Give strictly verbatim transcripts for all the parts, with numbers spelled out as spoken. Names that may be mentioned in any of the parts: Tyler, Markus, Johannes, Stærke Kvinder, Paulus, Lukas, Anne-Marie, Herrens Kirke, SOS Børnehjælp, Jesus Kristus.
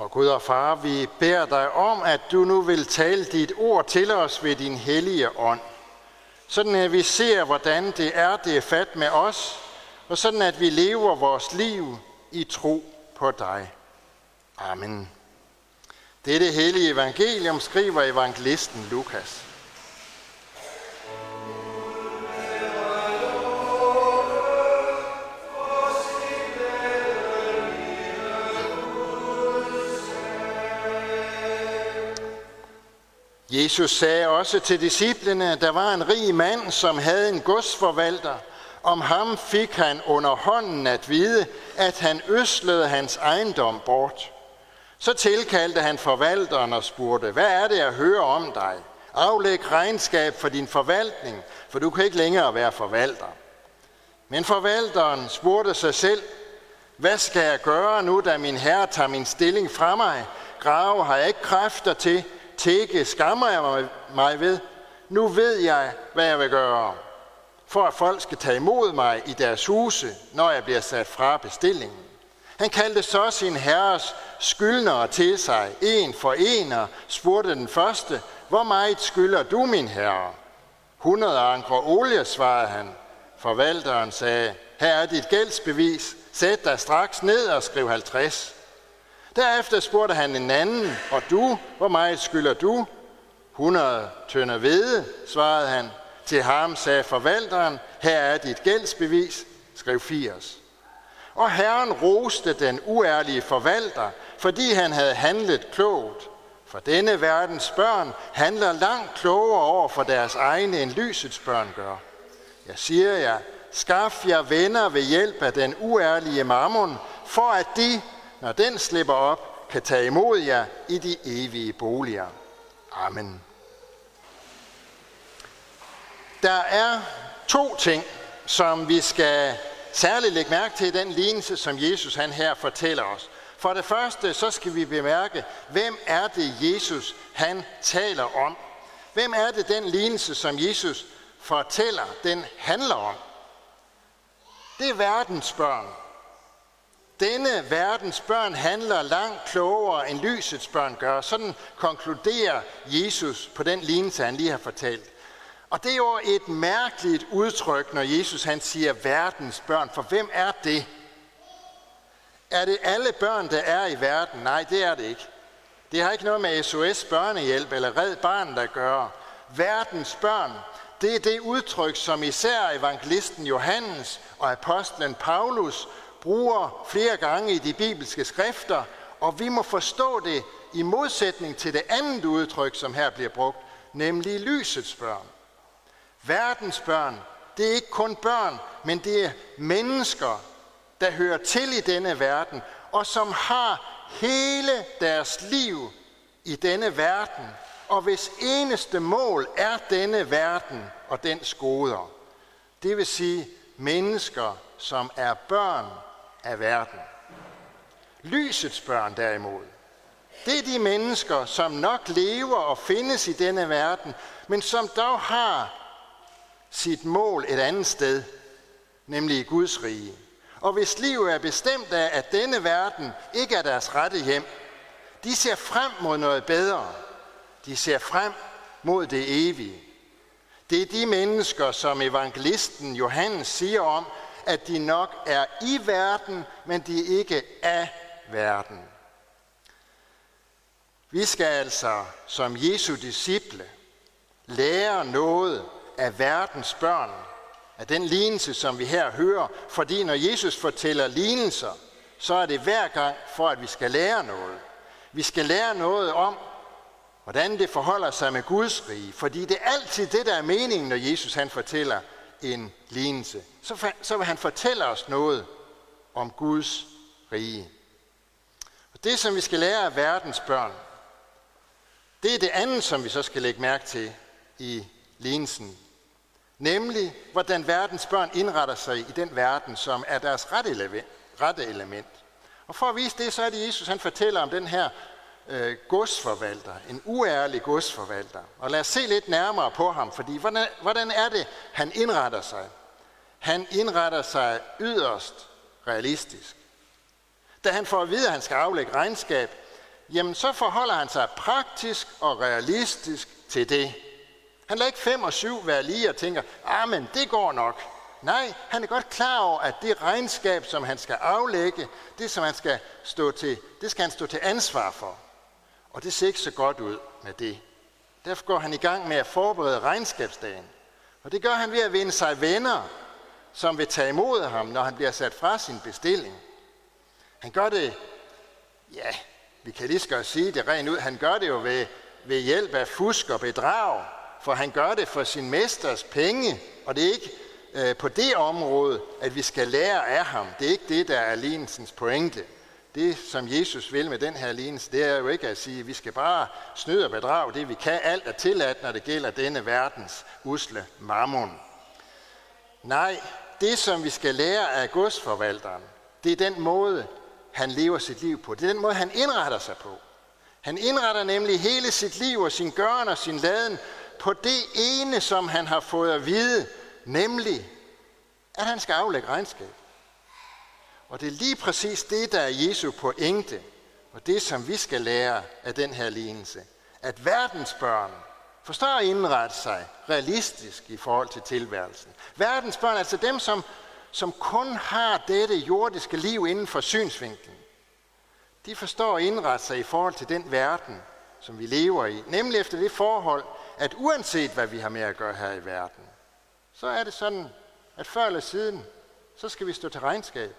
Og Gud og Far, vi beder dig om, at du nu vil tale dit ord til os ved din hellige ånd. Sådan at vi ser, hvordan det er, det er fat med os, og sådan at vi lever vores liv i tro på dig. Amen. Dette hellige evangelium skriver evangelisten Lukas. Jesus sagde også til disciplene, der var en rig mand, som havde en godsforvalter. Om ham fik han under hånden at vide, at han ødslede hans ejendom bort. Så tilkaldte han forvalteren og spurgte, hvad er det, jeg hører om dig? Aflæg regnskab for din forvaltning, for du kan ikke længere være forvalter. Men forvalteren spurgte sig selv, hvad skal jeg gøre nu, da min herre tager min stilling fra mig? Grave har jeg ikke kræfter til. Tække skammer jeg mig ved. Nu ved jeg, hvad jeg vil gøre, for at folk skal tage imod mig i deres huse, når jeg bliver sat fra bestillingen. Han kaldte så sin herres skyldnere til sig, en for en, og spurgte den første, hvor meget skylder du, min herre? hundrede ankre olie, svarede han. Forvalteren sagde, her er dit gældsbevis, sæt dig straks ned og skriv halvtreds. Derefter spurgte han en anden, og du, hvor meget skylder du? hundrede tønder hvede, svarede han. Til ham sagde forvalteren, her er dit gældsbevis, skriv firs. Og herren roste den uærlige forvalter, fordi han havde handlet klogt. For denne verdens børn handler langt klogere over for deres egne, end lysets børn gør. Jeg siger jer, skaf jer venner ved hjælp af den uærlige mammon, for at de, når den slipper op, kan tage imod jer i de evige boliger. Amen. Der er to ting, som vi skal særligt lægge mærke til i den lignelse, som Jesus han her fortæller os. For det første, så skal vi bemærke, hvem er det, Jesus han taler om? Hvem er det, den lignelse, som Jesus fortæller, den handler om? Det er verdens børn. Denne verdens børn handler langt klogere, end lysets børn gør. Sådan konkluderer Jesus på den lignelse, han lige har fortalt. Og det er jo et mærkeligt udtryk, når Jesus han siger verdens børn. For hvem er det? Er det alle børn, der er i verden? Nej, det er det ikke. Det har ikke noget med S O S Børnehjælp eller Red Barnet at gøre. Verdens børn, det er det udtryk, som især evangelisten Johannes og apostlen Paulus bruger flere gange i de bibelske skrifter, og vi må forstå det i modsætning til det andet udtryk, som her bliver brugt, nemlig lysets børn. Verdens børn, det er ikke kun børn, men det er mennesker, der hører til i denne verden, og som har hele deres liv i denne verden, og hvis eneste mål er denne verden og dens goder. Det vil sige mennesker, som er børn af verden. Lysets børn derimod, det er de mennesker, som nok lever og findes i denne verden, men som dog har sit mål et andet sted, nemlig i Guds rige. Og hvis livet er bestemt af, at denne verden ikke er deres rette hjem, de ser frem mod noget bedre. De ser frem mod det evige. Det er de mennesker, som evangelisten Johannes siger om, at de nok er i verden, men de er ikke af verden. Vi skal altså som Jesu disciple lære noget af verdens børn, af den lignelse, som vi her hører, fordi når Jesus fortæller lignelser, så er det hver gang for, at vi skal lære noget. Vi skal lære noget om, hvordan det forholder sig med Guds rige, fordi det er altid det, der er meningen, når Jesus han fortæller en lignelse. Så, så vil han fortælle os noget om Guds rige. Og det, som vi skal lære af verdens børn, det er det andet, som vi så skal lægge mærke til i lignelsen. Nemlig, hvordan verdens børn indretter sig i den verden, som er deres rette element. Og for at vise det, så er det Jesus, han fortæller om den her øh, godsforvalter, en uærlig godsforvalter. Og lad os se lidt nærmere på ham, fordi hvordan, hvordan er det, han indretter sig? Han indretter sig yderst realistisk. Da han får at vide, at han skal aflægge regnskab, jamen så forholder han sig praktisk og realistisk til det. Han lader ikke fem og syv være lige og tænker, ah, men det går nok. Nej, han er godt klar over, at det regnskab, som han skal aflægge, det, som han skal stå til, det skal han stå til ansvar for. Og det ser ikke så godt ud med det. Derfor går han i gang med at forberede regnskabsdagen. Og det gør han ved at vinde sig venner, som vil tage imod ham, når han bliver sat fra sin bestilling. Han gør det, ja, vi kan lige skal sige det rent ud, han gør det jo ved, ved hjælp af fusk og bedrag, for han gør det for sin mesters penge, og det er ikke øh, på det område, at vi skal lære af ham. Det er ikke det, der er lignelsens pointe. Det, som Jesus vil med den her lignelse, det er jo ikke at sige, at vi skal bare snyde og bedrage det, vi kan. Alt er tilladt, når det gælder denne verdens usle mammon. Nej, det, som vi skal lære af godsforvalteren, det er den måde, han lever sit liv på. Det er den måde, han indretter sig på. Han indretter nemlig hele sit liv og sin gøren og sin laden på det ene, som han har fået at vide, nemlig, at han skal aflægge regnskab. Og det er lige præcis det, der er Jesu pointe, og det, som vi skal lære af den her lignelse. At verdens børn forstår at indrette sig realistisk i forhold til tilværelsen. Verdens børn, altså dem, som, som kun har dette jordiske liv inden for synsvinklen, de forstår at indrette sig i forhold til den verden, som vi lever i. Nemlig efter det forhold, at uanset hvad vi har med at gøre her i verden, så er det sådan, at før eller siden, så skal vi stå til regnskab.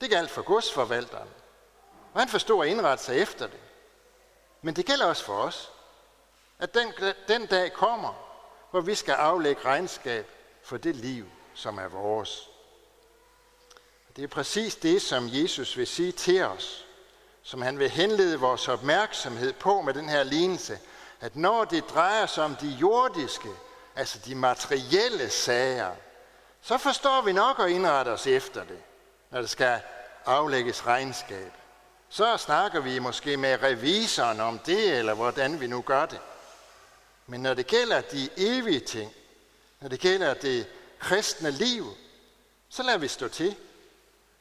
Det galt for godsforvalteren, og han forstod at indrette sig efter det. Men det gælder også for os, at den, den dag kommer, hvor vi skal aflægge regnskab for det liv, som er vores. Det er præcis det, som Jesus vil sige til os, som han vil henlede vores opmærksomhed på med den her lignelse, at når det drejer sig om de jordiske, altså de materielle sager, så forstår vi nok at indrette os efter det. Når der skal aflægges regnskab, så snakker vi måske med revisoren om det, eller hvordan vi nu gør det. Men når det gælder de evige ting, når det gælder det kristne liv, så lader vi stå til.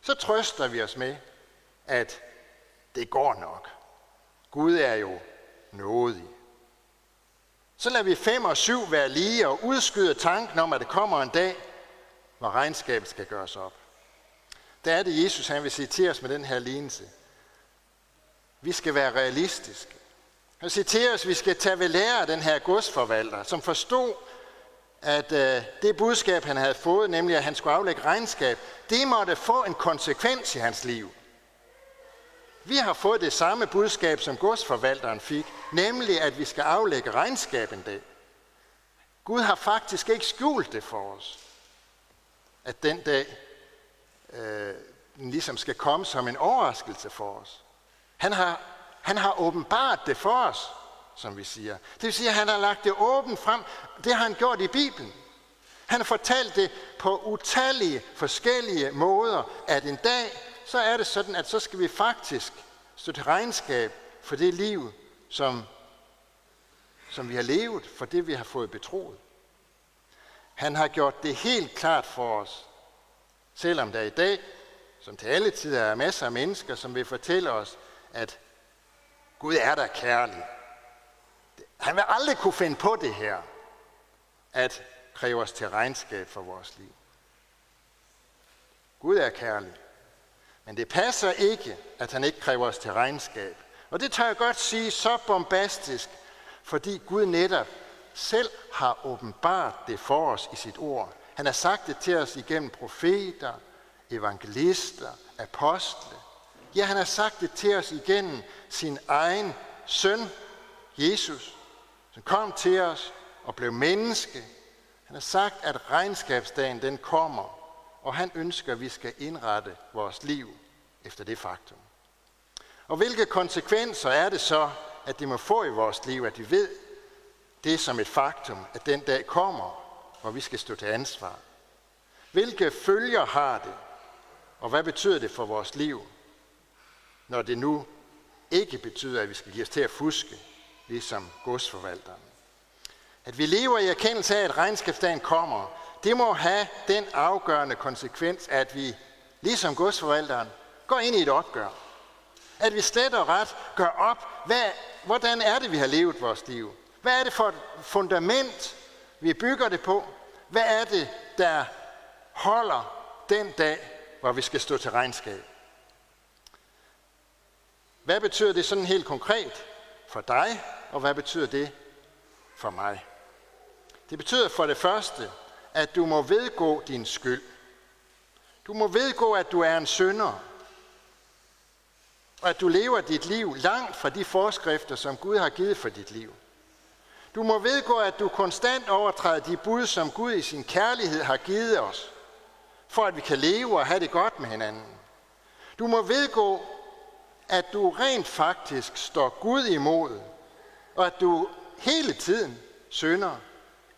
Så trøster vi os med, at det går nok. Gud er jo nådig. Så lader vi fem og syv være lige og udskyder tanken om, at det kommer en dag, hvor regnskabet skal gøres op. Der er det Jesus, han vil sige til os med den her lignelse. Vi skal være realistiske. Han vil sige til os, vi skal tage ved lære af den her godsforvalter, som forstod, at øh, det budskab, han havde fået, nemlig at han skulle aflægge regnskab, det måtte få en konsekvens i hans liv. Vi har fået det samme budskab, som godsforvalteren fik, nemlig at vi skal aflægge regnskab en dag. Gud har faktisk ikke skjult det for os, at den dag Øh, ligesom skal komme som en overraskelse for os. Han har, han har åbenbart det for os, som vi siger. Det vil sige, at han har lagt det åbent frem. Det har han gjort i Bibelen. Han har fortalt det på utallige forskellige måder, at en dag, så er det sådan, at så skal vi faktisk stå til regnskab for det liv, som, som vi har levet, for det vi har fået betroet. Han har gjort det helt klart for os, selvom der i dag, som til alle tider, er masser af mennesker, som vil fortælle os, at Gud er der kærlig. Han vil aldrig kunne finde på det her, at kræve os til regnskab for vores liv. Gud er kærlig. Men det passer ikke, at han ikke kræver os til regnskab. Og det tør jeg godt sige så bombastisk, fordi Gud netop selv har åbenbart det for os i sit ord. Han har sagt det til os igennem profeter, evangelister, apostle. Ja, han har sagt det til os igennem sin egen søn, Jesus, som kom til os og blev menneske. Han har sagt, at regnskabsdagen den kommer, og han ønsker, at vi skal indrette vores liv efter det faktum. Og hvilke konsekvenser er det så, at det må få i vores liv, at vi ved det som et faktum, at den dag kommer, hvor vi skal stå til ansvar. Hvilke følger har det, og hvad betyder det for vores liv, når det nu ikke betyder, at vi skal give os til at fuske, ligesom godsforvalteren? At vi lever i erkendelse af, at regnskabsdagen kommer, det må have den afgørende konsekvens, at vi, ligesom godsforvalteren, går ind i et opgør. at vi slet og ret gør op, hvad, hvordan er det, vi har levet vores liv? Hvad er det for et fundament, vi bygger det på? Hvad er det, der holder den dag, hvor vi skal stå til regnskab? Hvad betyder det sådan helt konkret for dig, og hvad betyder det for mig? Det betyder for det første, at du må vedgå din skyld. Du må vedgå, at du er en synder, og at du lever dit liv langt fra de forskrifter, som Gud har givet for dit liv. Du må vedgå, at du konstant overtræder de bud, som Gud i sin kærlighed har givet os, for at vi kan leve og have det godt med hinanden. Du må vedgå, at du rent faktisk står Gud imod, og at du hele tiden synder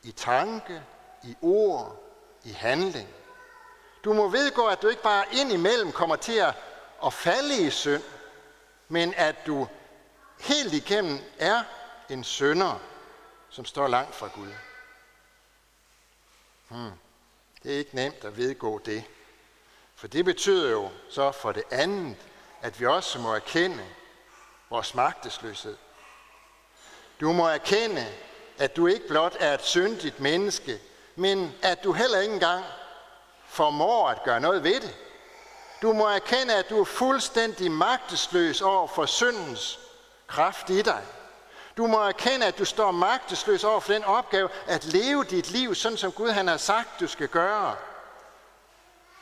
i tanke, i ord, i handling. Du må vedgå, at du ikke bare indimellem kommer til at, at falde i synd, men at du helt igennem er en synder, som står langt fra Gud. Hmm. Det er ikke nemt at vedgå det. For det betyder jo så for det andet, at vi også må erkende vores magtesløshed. Du må erkende, at du ikke blot er et syndigt menneske, men at du heller ikke engang formår at gøre noget ved det. Du må erkende, at du er fuldstændig magtesløs over for syndens kraft i dig. Du må erkende, at du står magtesløs over for den opgave at leve dit liv, sådan som Gud han har sagt, du skal gøre.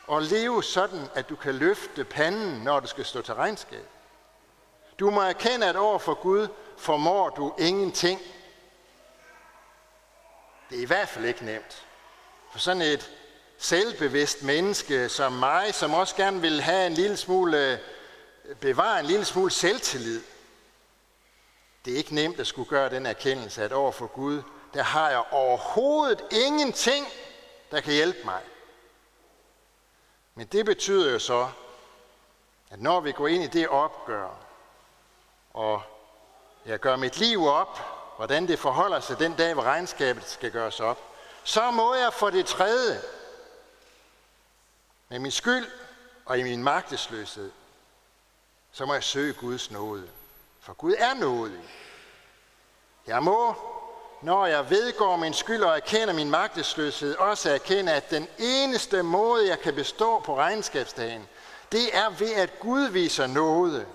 Og leve sådan, at du kan løfte panden, når du skal stå til regnskab. Du må erkende, at over for Gud formår du ingenting. Det er i hvert fald ikke nemt. For sådan et selvbevidst menneske som mig, som også gerne vil have en lille smule, bevare en lille smule selvtillid, det er ikke nemt at skulle gøre den erkendelse, at over for Gud, der har jeg overhovedet ingenting, der kan hjælpe mig. Men det betyder jo så, at når vi går ind i det opgør, og jeg gør mit liv op, hvordan det forholder sig den dag, hvor regnskabet skal gøres op, så må jeg for det tredje, med min skyld og i min magtesløshed, så må jeg søge Guds nåde. For Gud er nådig. Jeg må, når jeg vedgår min skyld og erkender min magtesløshed, også erkende, at den eneste måde, jeg kan bestå på regnskabsdagen, det er ved, at Gud viser nåde.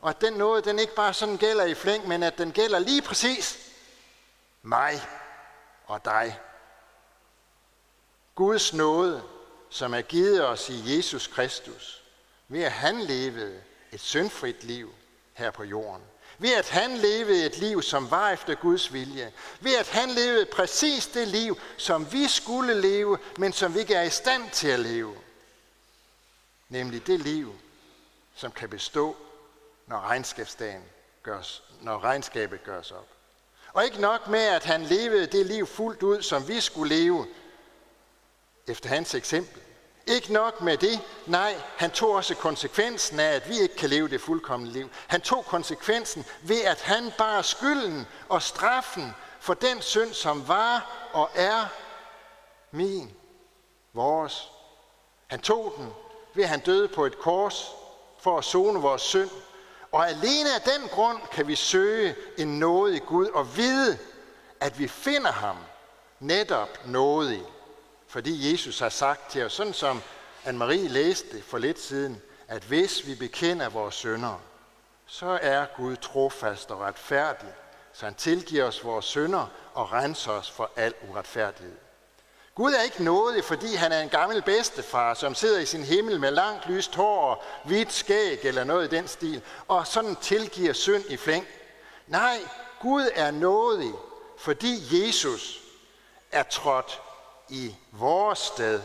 Og at den nåde, den ikke bare sådan gælder i flæng, men at den gælder lige præcis mig og dig. Guds nåde, som er givet os i Jesus Kristus, ved at han levede et syndfrit liv her på jorden. Ved at han levede et liv, som var efter Guds vilje. Ved at han levede præcis det liv, som vi skulle leve, men som vi ikke er i stand til at leve. Nemlig det liv, som kan bestå, når regnskabsdagen gøres, når regnskabet gøres op. Og ikke nok med, at han levede det liv fuldt ud, som vi skulle leve, efter hans eksempel. Ikke nok med det, nej, han tog også konsekvensen af, at vi ikke kan leve det fuldkomne liv. Han tog konsekvensen ved, at han bar skylden og straffen for den synd, som var og er min, vores. Han tog den ved, at han døde på et kors for at sone vores synd. Og alene af den grund kan vi søge en nåde i Gud og vide, at vi finder ham netop nådig. Fordi Jesus har sagt til os, sådan som Anne-Marie læste for lidt siden, at hvis vi bekender vores synder, så er Gud trofast og retfærdig, så han tilgiver os vores synder og renser os for al uretfærdighed. Gud er ikke nådig, fordi han er en gammel bedstefar, som sidder i sin himmel med langt lyst hår og hvidt skæg eller noget i den stil, og sådan tilgiver synd i flæng. Nej, Gud er nådig, fordi Jesus er trådt i vores sted,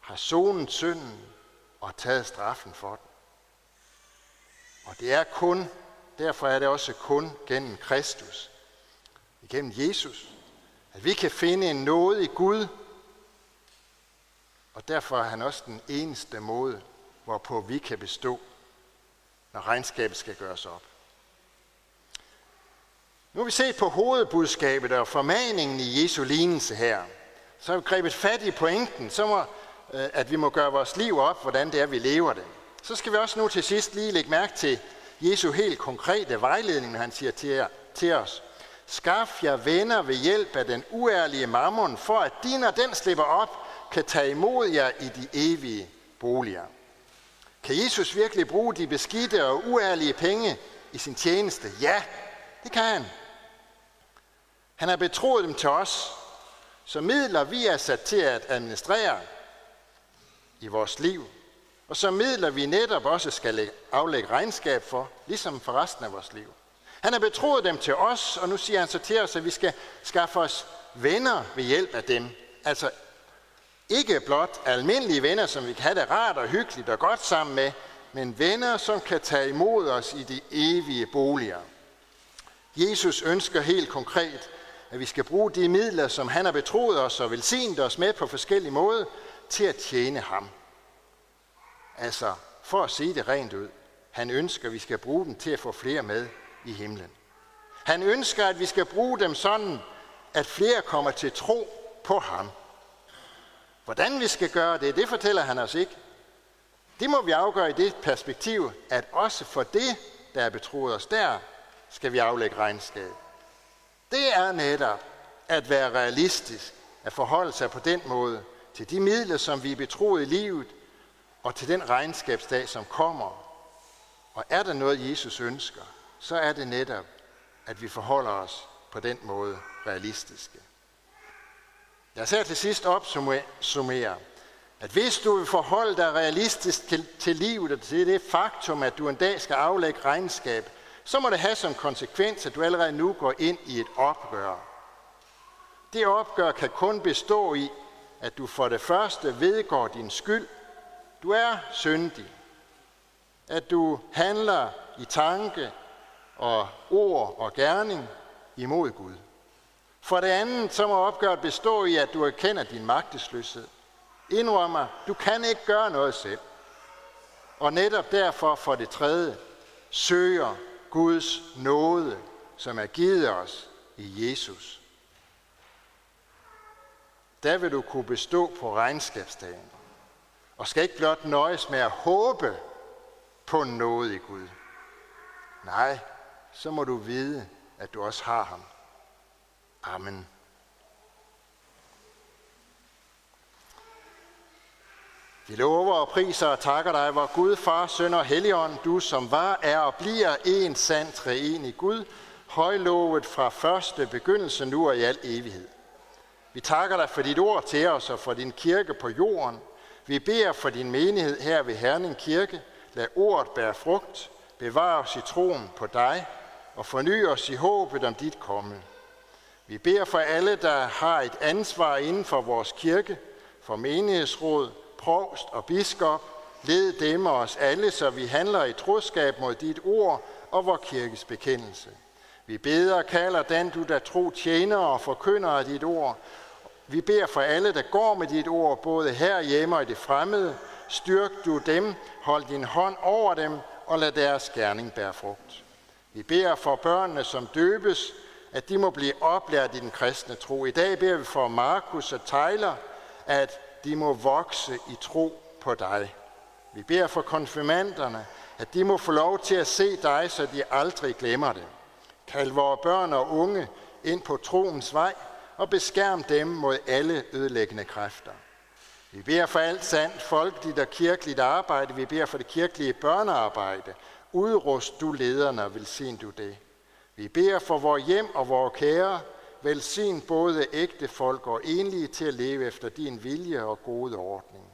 har sonet synden og taget straffen for den. Og det er kun, derfor er det også kun gennem Kristus, gennem Jesus, at vi kan finde en nåde i Gud, og derfor er han også den eneste måde, hvorpå vi kan bestå, når regnskabet skal gøres op. Nu har vi set på hovedbudskabet og formaningen i Jesu lignelse her. Så har vi grebet fat i pointen, så må, at vi må gøre vores liv op, hvordan det er, vi lever det. Så skal vi også nu til sidst lige lægge mærke til Jesu helt konkrete vejledning, han siger til, jer, til os. Skaf jer venner ved hjælp af den uærlige mammon, for at de, når den slipper op, kan tage imod jer i de evige boliger. Kan Jesus virkelig bruge de beskidte og uærlige penge i sin tjeneste? Ja, det kan han. Han har betroet dem til os, så midler vi er sat til at administrere i vores liv, og så midler vi netop også skal aflægge regnskab for, ligesom for resten af vores liv. Han har betroet dem til os, og nu siger han så til os, at vi skal skaffe os venner ved hjælp af dem. Altså ikke blot almindelige venner, som vi kan have det rart og hyggeligt og godt sammen med, men venner, som kan tage imod os i de evige boliger. Jesus ønsker helt konkret, at vi skal bruge de midler, som han har betroet os og velsignet os med på forskellige måder, til at tjene ham. Altså, for at sige det rent ud, han ønsker, at vi skal bruge dem til at få flere med i himlen. Han ønsker, at vi skal bruge dem sådan, at flere kommer til tro på ham. Hvordan vi skal gøre det, det fortæller han os ikke. Det må vi afgøre i det perspektiv, at også for det, der er betroet os der, skal vi aflægge regnskab. Det er netop at være realistisk, at forholde sig på den måde til de midler, som vi er betroet i livet, og til den regnskabsdag, som kommer. Og er der noget, Jesus ønsker, så er det netop, at vi forholder os på den måde realistiske. Jeg ser til sidst opsummere, at hvis du vil forholde dig realistisk til, til livet og til det faktum, at du en dag skal aflægge regnskab, så må det have som konsekvens, at du allerede nu går ind i et opgør. Det opgør kan kun bestå i, at du for det første vedgår din skyld. Du er syndig. At du handler i tanke og ord og gerning imod Gud. For det andet, så må opgøret bestå i, at du erkender din magtesløshed. Indrømmer, du kan ikke gøre noget selv. Og netop derfor, for det tredje, søger Guds nåde, som er givet os i Jesus. Der vil du kunne bestå på regnskabsdagen, og skal ikke blot nøjes med at håbe på nåde i Gud. Nej, så må du vide, at du også har ham. Amen. Vi lover og priser og takker dig, vor Gud, Far, Søn og Helligånd, du som var, er og bliver en sand treenig Gud, højlovet fra første begyndelse nu og i al evighed. Vi takker dig for dit ord til os og for din kirke på jorden. Vi beder for din menighed her ved Herrens Kirke. Lad ordet bære frugt, bevar os i troen på dig og forny os i håbet om dit komme. Vi beder for alle, der har et ansvar inden for vores kirke, for menighedsråd, provst og biskop. Led dem og os alle, så vi handler i troskab mod dit ord og vor kirkes bekendelse. Vi beder og kalder den, du der tro tjener og forkynder af dit ord. Vi beder for alle, der går med dit ord, både herhjemme og i det fremmede. Styrk du dem, hold din hånd over dem og lad deres gerning bære frugt. Vi beder for børnene, som døbes, at de må blive oplært i den kristne tro. I dag beder vi for Markus og Tyler, at de må vokse i tro på dig. Vi beder for konfirmanderne, at de må få lov til at se dig, så de aldrig glemmer det. Kald vores børn og unge ind på troens vej og beskærm dem mod alle ødelæggende kræfter. Vi beder for alt sandt folkeligt og kirkeligt arbejde. Vi beder for det kirkelige børnearbejde. Udrust du lederne og velsign du det. Vi beder for vores hjem og vores kære, velsign både ægte folk og enlige til at leve efter din vilje og gode ordning.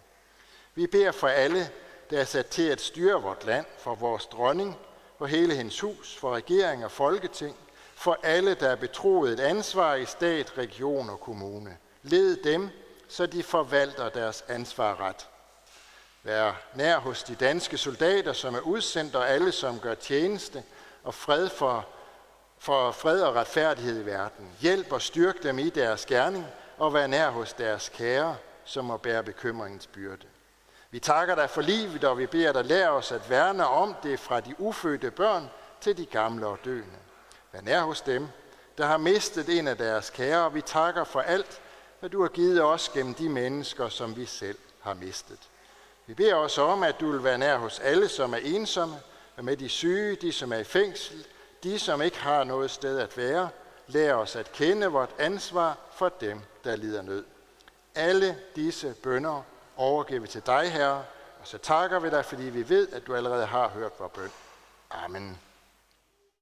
Vi beder for alle, der er sat til at styre vort land, for vores dronning, for hele hendes hus, for regering og folketing, for alle, der er betroet et ansvar i stat, region og kommune. Led dem, så de forvalter deres ansvar ret. Vær nær hos de danske soldater, som er udsendt, og alle, som gør tjeneste, og fred for for fred og retfærdighed i verden. Hjælp og styrk dem i deres gerning, og vær nær hos deres kære, som må bære bekymringens byrde. Vi takker dig for livet, og vi beder dig lære os at værne om det fra de ufødte børn til de gamle og døende. Vær nær hos dem, der har mistet en af deres kære, og vi takker for alt, hvad du har givet os gennem de mennesker, som vi selv har mistet. Vi beder også om, at du vil være nær hos alle, som er ensomme, og med de syge, de som er i fængsel, de som ikke har noget sted at være. Lær os at kende vort ansvar for dem, der lider nød. Alle disse bønner overgiver vi til dig, Herre, og så takker vi dig, fordi vi ved, at du allerede har hørt vor bøn. Amen.